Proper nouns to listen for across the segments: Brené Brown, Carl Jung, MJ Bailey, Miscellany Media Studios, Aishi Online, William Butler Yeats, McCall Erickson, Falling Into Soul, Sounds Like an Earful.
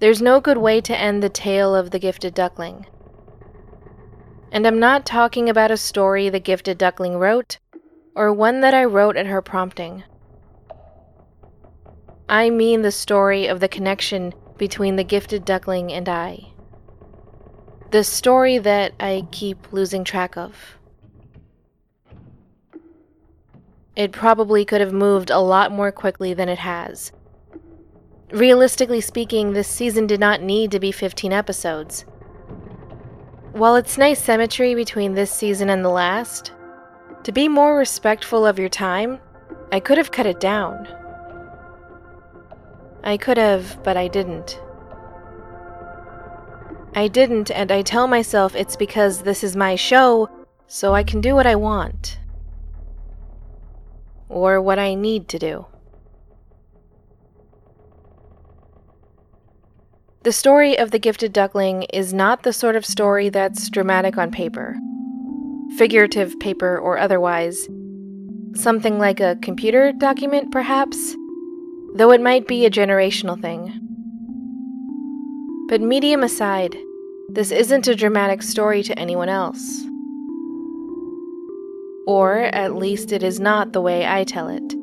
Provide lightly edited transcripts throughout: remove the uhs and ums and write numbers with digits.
There's no good way to end the tale of the Gifted Duckling. And I'm not talking about a story the Gifted Duckling wrote, or one that I wrote at her prompting. I mean the story of the connection between the Gifted Duckling and I. The story that I keep losing track of. It probably could have moved a lot more quickly than it has. Realistically speaking, this season did not need to be 15 episodes. While it's nice symmetry between this season and the last, to be more respectful of your time, I could have cut it down. I could have, but I didn't. And I tell myself it's because this is my show, so I can do what I want. Or what I need to do. The story of the Gifted Duckling is not the sort of story that's dramatic on paper, figurative paper or otherwise. Something like a computer document, perhaps, though it might be a generational thing. But medium aside, this isn't a dramatic story to anyone else. Or, at least it is not the way I tell it.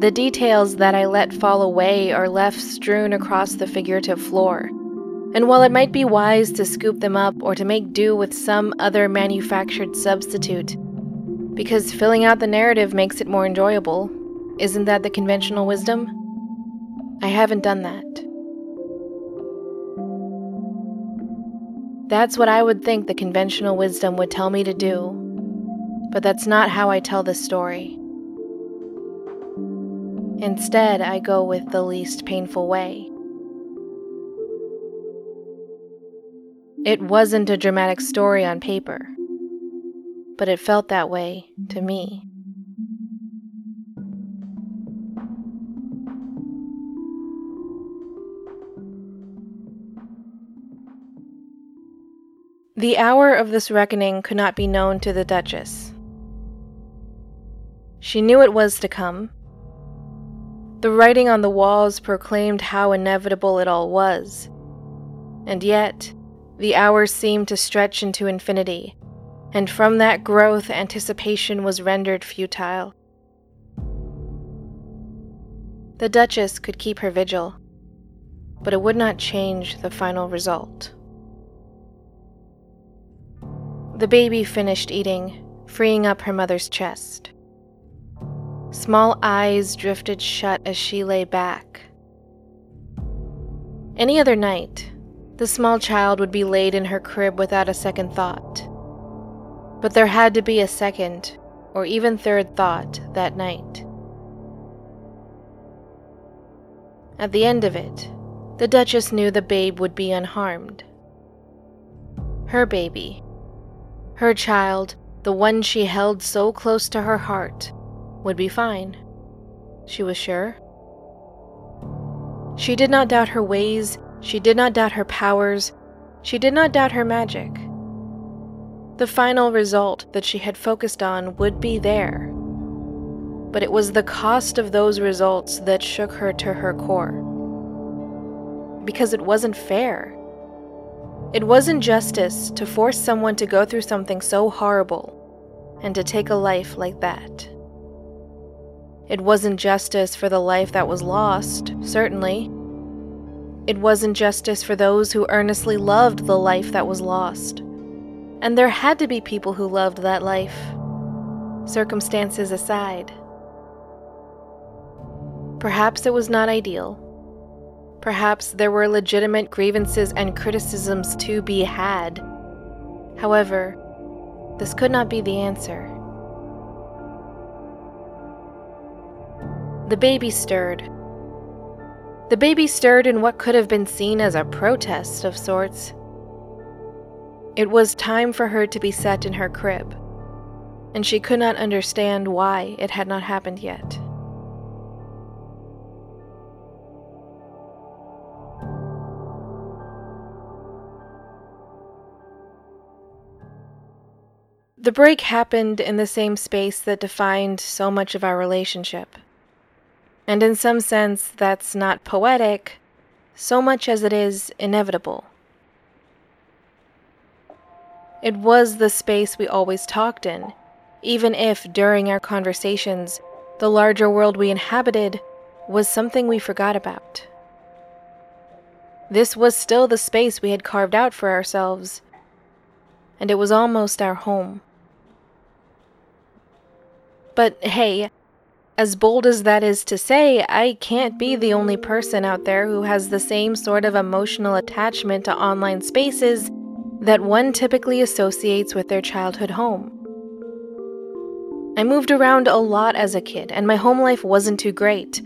The details that I let fall away are left strewn across the figurative floor, and while it might be wise to scoop them up or to make do with some other manufactured substitute, because filling out the narrative makes it more enjoyable, isn't that the conventional wisdom? I haven't done that. That's what I would think the conventional wisdom would tell me to do, but that's not how I tell this story. Instead, I go with the least painful way. It wasn't a dramatic story on paper, but it felt that way to me. The hour of this reckoning could not be known to the Duchess. She knew it was to come. The writing on the walls proclaimed how inevitable it all was. And yet, the hours seemed to stretch into infinity, and from that growth, anticipation was rendered futile. The Duchess could keep her vigil, but it would not change the final result. The baby finished eating, freeing up her mother's chest. Small eyes drifted shut as she lay back. Any other night, the small child would be laid in her crib without a second thought. But there had to be a second, or even third thought that night. At the end of it, the Duchess knew the babe would be unharmed. Her baby, her child, the one she held so close to her heart, would be fine, she was sure. She did not doubt her ways, she did not doubt her powers, she did not doubt her magic. The final result that she had focused on would be there, but it was the cost of those results that shook her to her core. Because it wasn't fair. It was injustice to force someone to go through something so horrible and to take a life like that. It wasn't justice for the life that was lost, certainly. It wasn't justice for those who earnestly loved the life that was lost. And there had to be people who loved that life, circumstances aside. Perhaps it was not ideal. Perhaps there were legitimate grievances and criticisms to be had. However, this could not be the answer. The baby stirred. The baby stirred in what could have been seen as a protest of sorts. It was time for her to be set in her crib, and she could not understand why it had not happened yet. The break happened in the same space that defined so much of our relationship. And in some sense, that's not poetic, so much as it is inevitable. It was the space we always talked in, even if during our conversations the larger world we inhabited was something we forgot about. This was still the space we had carved out for ourselves, and it was almost our home. But hey, as bold as that is to say, I can't be the only person out there who has the same sort of emotional attachment to online spaces that one typically associates with their childhood home. I moved around a lot as a kid, and my home life wasn't too great.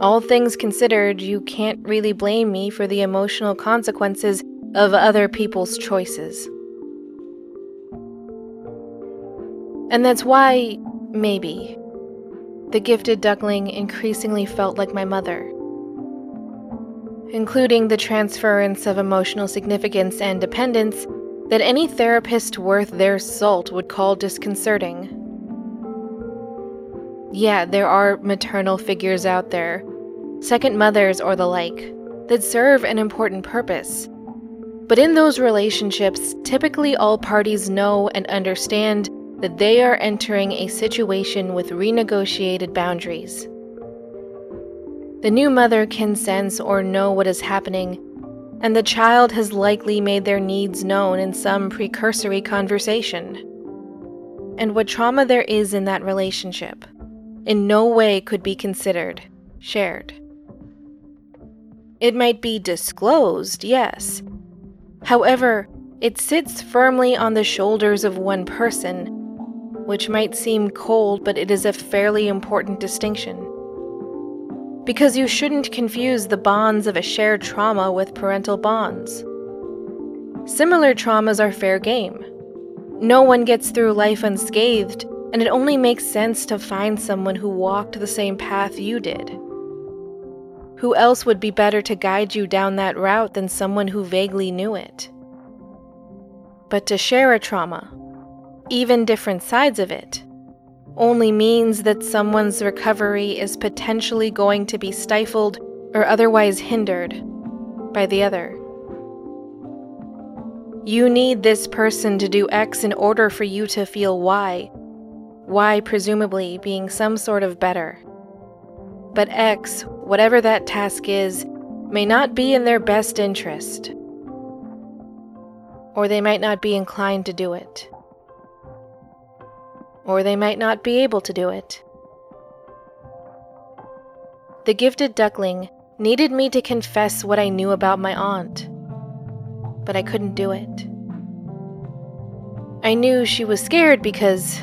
All things considered, you can't really blame me for the emotional consequences of other people's choices. And that's why, maybe, the gifted duckling increasingly felt like my mother, including the transference of emotional significance and dependence that any therapist worth their salt would call disconcerting. Yeah, there are maternal figures out there, second mothers or the like, that serve an important purpose. But in those relationships, typically all parties know and understand that they are entering a situation with renegotiated boundaries. The new mother can sense or know what is happening, and the child has likely made their needs known in some precursory conversation. And what trauma there is in that relationship, in no way could be considered shared. It might be disclosed, yes. However, it sits firmly on the shoulders of one person, which might seem cold, but it is a fairly important distinction. Because you shouldn't confuse the bonds of a shared trauma with parental bonds. Similar traumas are fair game. No one gets through life unscathed, and it only makes sense to find someone who walked the same path you did. Who else would be better to guide you down that route than someone who vaguely knew it? But to share a trauma, even different sides of it, only means that someone's recovery is potentially going to be stifled or otherwise hindered by the other. You need this person to do X in order for you to feel Y. Y presumably being some sort of better. But X, whatever that task is, may not be in their best interest. Or they might not be inclined to do it. Or they might not be able to do it. The gifted duckling needed me to confess what I knew about my aunt, but I couldn't do it. I knew she was scared because,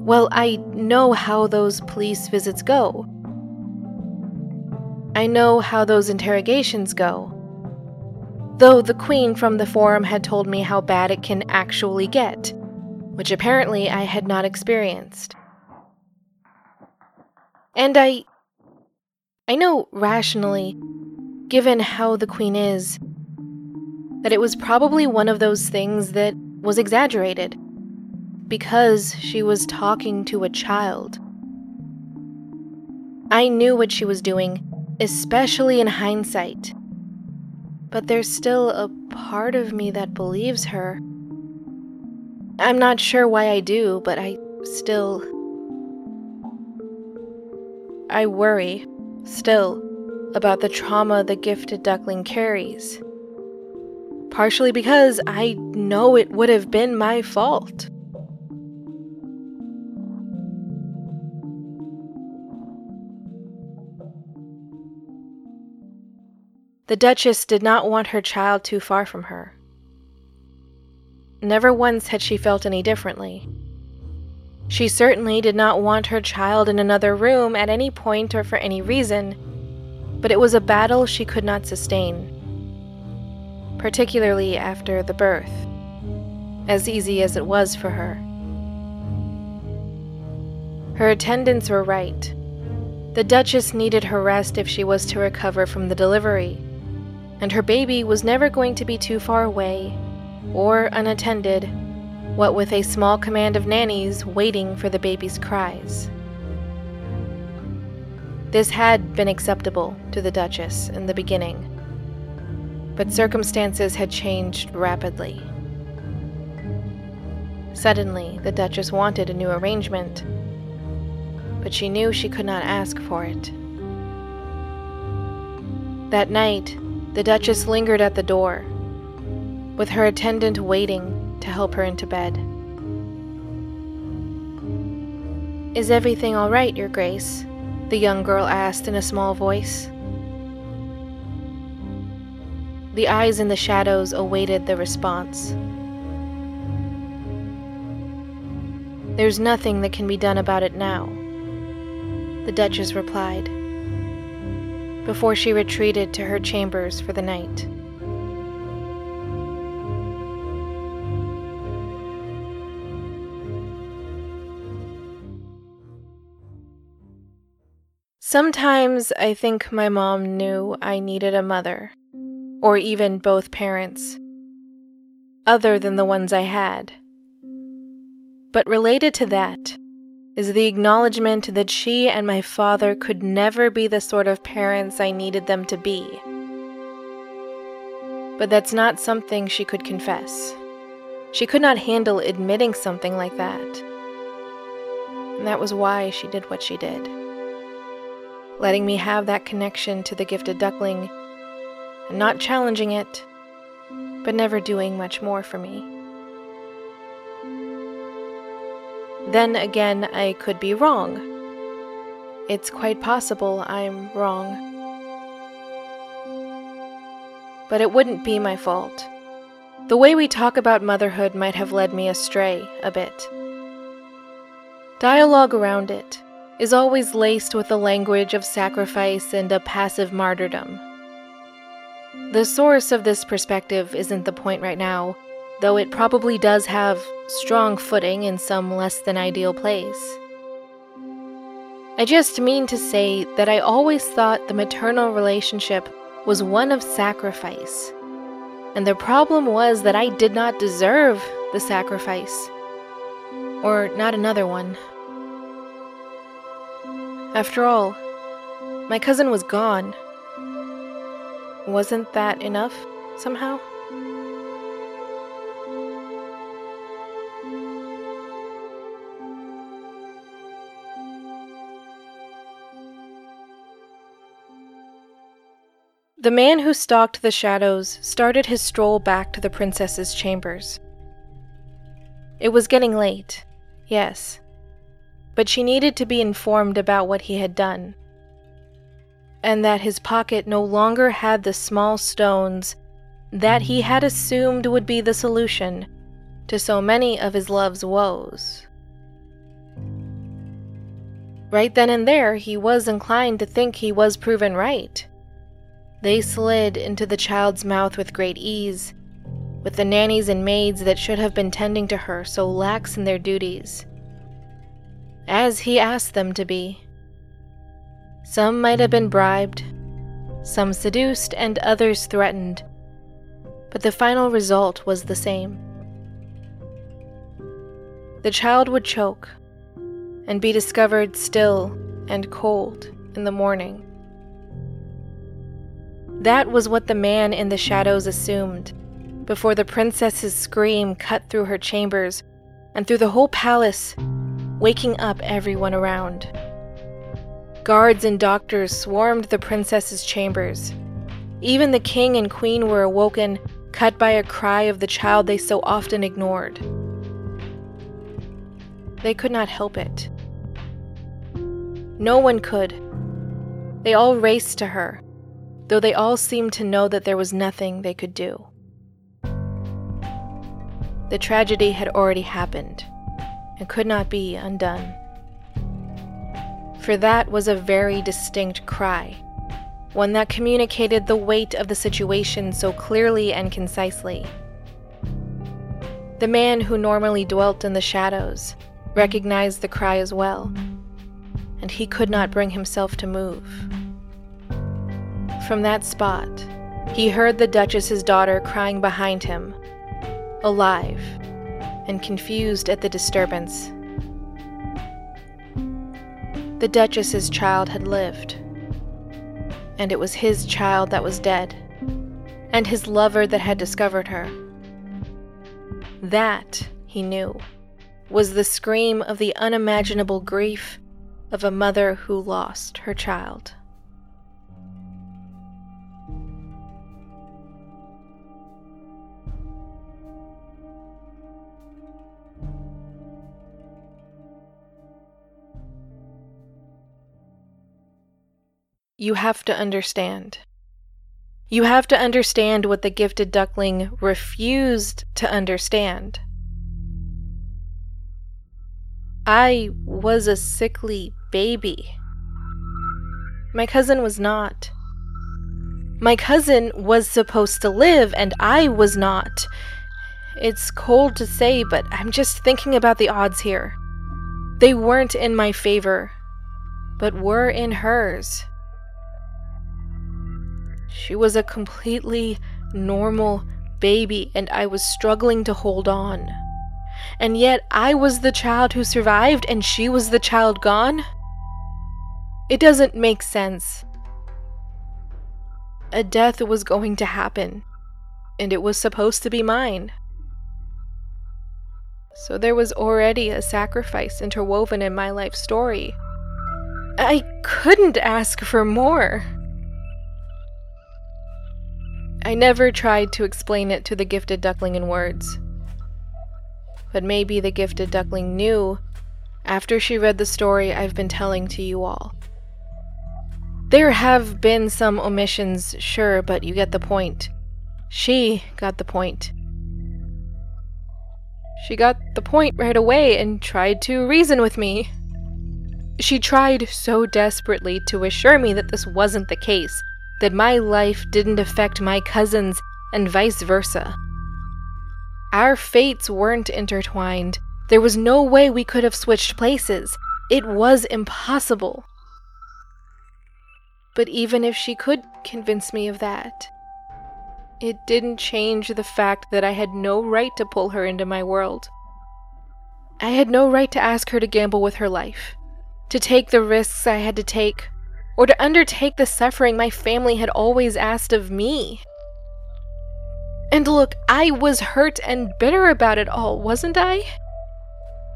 well, I know how those police visits go. I know how those interrogations go. Though the queen from the forum had told me how bad it can actually get, which apparently I had not experienced. And I know rationally, given how the queen is, that it was probably one of those things that was exaggerated, because she was talking to a child. I knew what she was doing, especially in hindsight. But there's still a part of me that believes her. I'm not sure why I do, but I worry, still, about the trauma the gifted duckling carries. Partially because I know it would have been my fault. The Duchess did not want her child too far from her. Never once had she felt any differently. She certainly did not want her child in another room at any point or for any reason, but it was a battle she could not sustain, particularly after the birth, as easy as it was for her. Her attendants were right. The Duchess needed her rest if she was to recover from the delivery. And her baby was never going to be too far away, or unattended, what with a small command of nannies waiting for the baby's cries. This had been acceptable to the Duchess in the beginning, but circumstances had changed rapidly. Suddenly, the Duchess wanted a new arrangement, but she knew she could not ask for it. That night, the Duchess lingered at the door, with her attendant waiting to help her into bed. "Is everything all right, Your Grace?" the young girl asked in a small voice. The eyes in the shadows awaited the response. "There's nothing that can be done about it now," the Duchess replied, before she retreated to her chambers for the night. Sometimes I think my mom knew I needed a mother, or even both parents, other than the ones I had. But related to that is the acknowledgement that she and my father could never be the sort of parents I needed them to be. But that's not something she could confess. She could not handle admitting something like that. And that was why she did what she did, letting me have that connection to the gifted duckling, and not challenging it, but never doing much more for me. Then again, I could be wrong. It's quite possible I'm wrong. But it wouldn't be my fault. The way we talk about motherhood might have led me astray a bit. Dialogue around it is always laced with the language of sacrifice and a passive martyrdom. The source of this perspective isn't the point right now, though it probably does have strong footing in some less than ideal place. I just mean to say that I always thought the maternal relationship was one of sacrifice, and the problem was that I did not deserve the sacrifice, or not another one. After all, my cousin was gone. Wasn't that enough, somehow? The man who stalked the shadows started his stroll back to the princess's chambers. It was getting late, yes, but she needed to be informed about what he had done, and that his pocket no longer had the small stones that he had assumed would be the solution to so many of his love's woes. Right then and there, he was inclined to think he was proven right. They slid into the child's mouth with great ease, with the nannies and maids that should have been tending to her so lax in their duties, as he asked them to be. Some might have been bribed, some seduced, and others threatened, but the final result was the same. The child would choke, and be discovered still and cold in the morning. That was what the man in the shadows assumed, before the princess's scream cut through her chambers and through the whole palace, waking up everyone around. Guards and doctors swarmed the princess's chambers. Even the king and queen were awoken, cut by a cry of the child they so often ignored. They could not help it. No one could. They all raced to her, though they all seemed to know that there was nothing they could do. The tragedy had already happened and could not be undone. For that was a very distinct cry, one that communicated the weight of the situation so clearly and concisely. The man who normally dwelt in the shadows recognized the cry as well, and he could not bring himself to move. From that spot, he heard the Duchess's daughter crying behind him, alive and confused at the disturbance. The Duchess's child had lived. and it was his child that was dead, and his lover that had discovered her. That, he knew, was the scream of the unimaginable grief of a mother who lost her child. You have to understand. You have to understand what the gifted duckling refused to understand. I was a sickly baby. My cousin was not. My cousin was supposed to live, and I was not. It's cold to say, but I'm just thinking about the odds here. They weren't in my favor, but were in hers. She was a completely normal baby, and I was struggling to hold on. And yet, I was the child who survived, and she was the child gone? It doesn't make sense. A death was going to happen, and it was supposed to be mine. So there was already a sacrifice interwoven in my life story. I couldn't ask for more. I never tried to explain it to the gifted duckling in words. But maybe the gifted duckling knew after she read the story I've been telling to you all. There have been some omissions, sure, but you get the point. She got the point. She got the point right away and tried to reason with me. She tried so desperately to assure me that this wasn't the case, that my life didn't affect my cousins and vice versa. Our fates weren't intertwined. There was no way we could have switched places. It was impossible. But even if she could convince me of that, it didn't change the fact that I had no right to pull her into my world. I had no right to ask her to gamble with her life, to take the risks I had to take, or to undertake the suffering my family had always asked of me. And look, I was hurt and bitter about it all, wasn't I?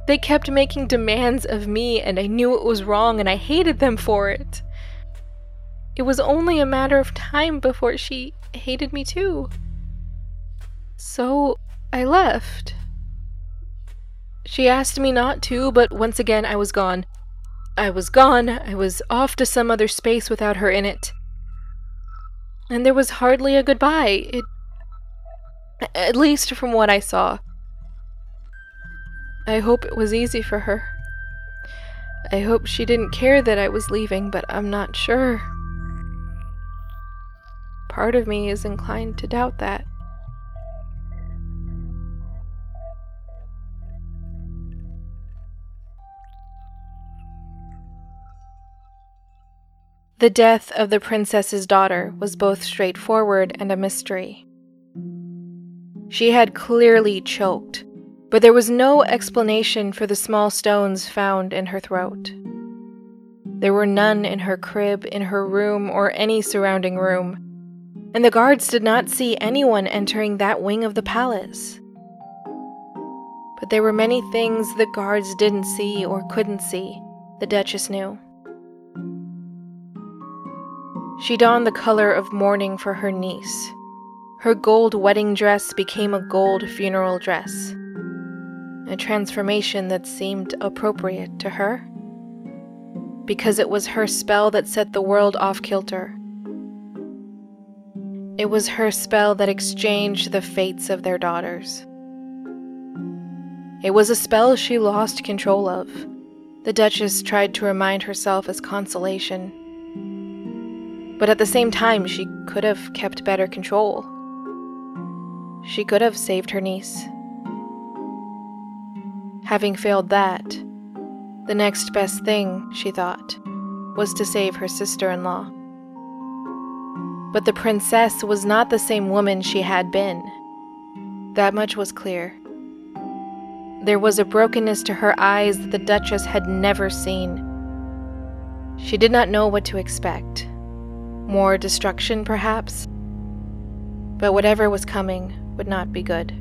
They kept making demands of me, and I knew it was wrong, and I hated them for it. It was only a matter of time before she hated me too. So I left. She asked me not to, but once again I was gone. I was off to some other space without her in it. And there was hardly a goodbye. At least from what I saw. I hope it was easy for her. I hope she didn't care that I was leaving, but I'm not sure. Part of me is inclined to doubt that. The death of the princess's daughter was both straightforward and a mystery. She had clearly choked, but there was no explanation for the small stones found in her throat. There were none in her crib, in her room, or any surrounding room, and the guards did not see anyone entering that wing of the palace. But there were many things the guards didn't see or couldn't see, the Duchess knew. She donned the color of mourning for her niece. Her gold wedding dress became a gold funeral dress, a transformation that seemed appropriate to her, because it was her spell that set the world off kilter. It was her spell that exchanged the fates of their daughters. It was a spell she lost control of, the Duchess tried to remind herself as consolation. But at the same time, she could have kept better control. She could have saved her niece. Having failed that, the next best thing, she thought, was to save her sister-in-law. But the princess was not the same woman she had been. That much was clear. There was a brokenness to her eyes that the Duchess had never seen. She did not know what to expect. More destruction, perhaps? But whatever was coming would not be good.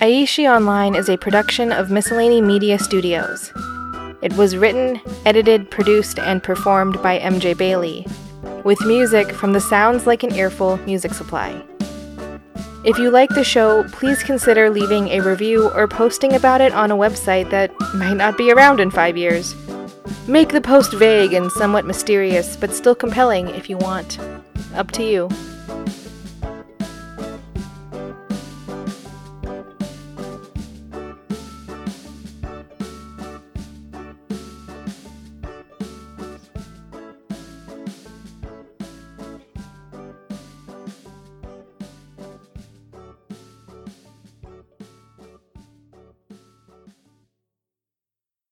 Aishi Online is a production of Miscellany Media Studios. It was written, edited, produced, and performed by MJ Bailey, with music from the Sounds Like an Earful music supply. If you like the show, please consider leaving a review or posting about it on a website that might not be around in 5 years. Make the post vague and somewhat mysterious, but still compelling if you want. Up to you.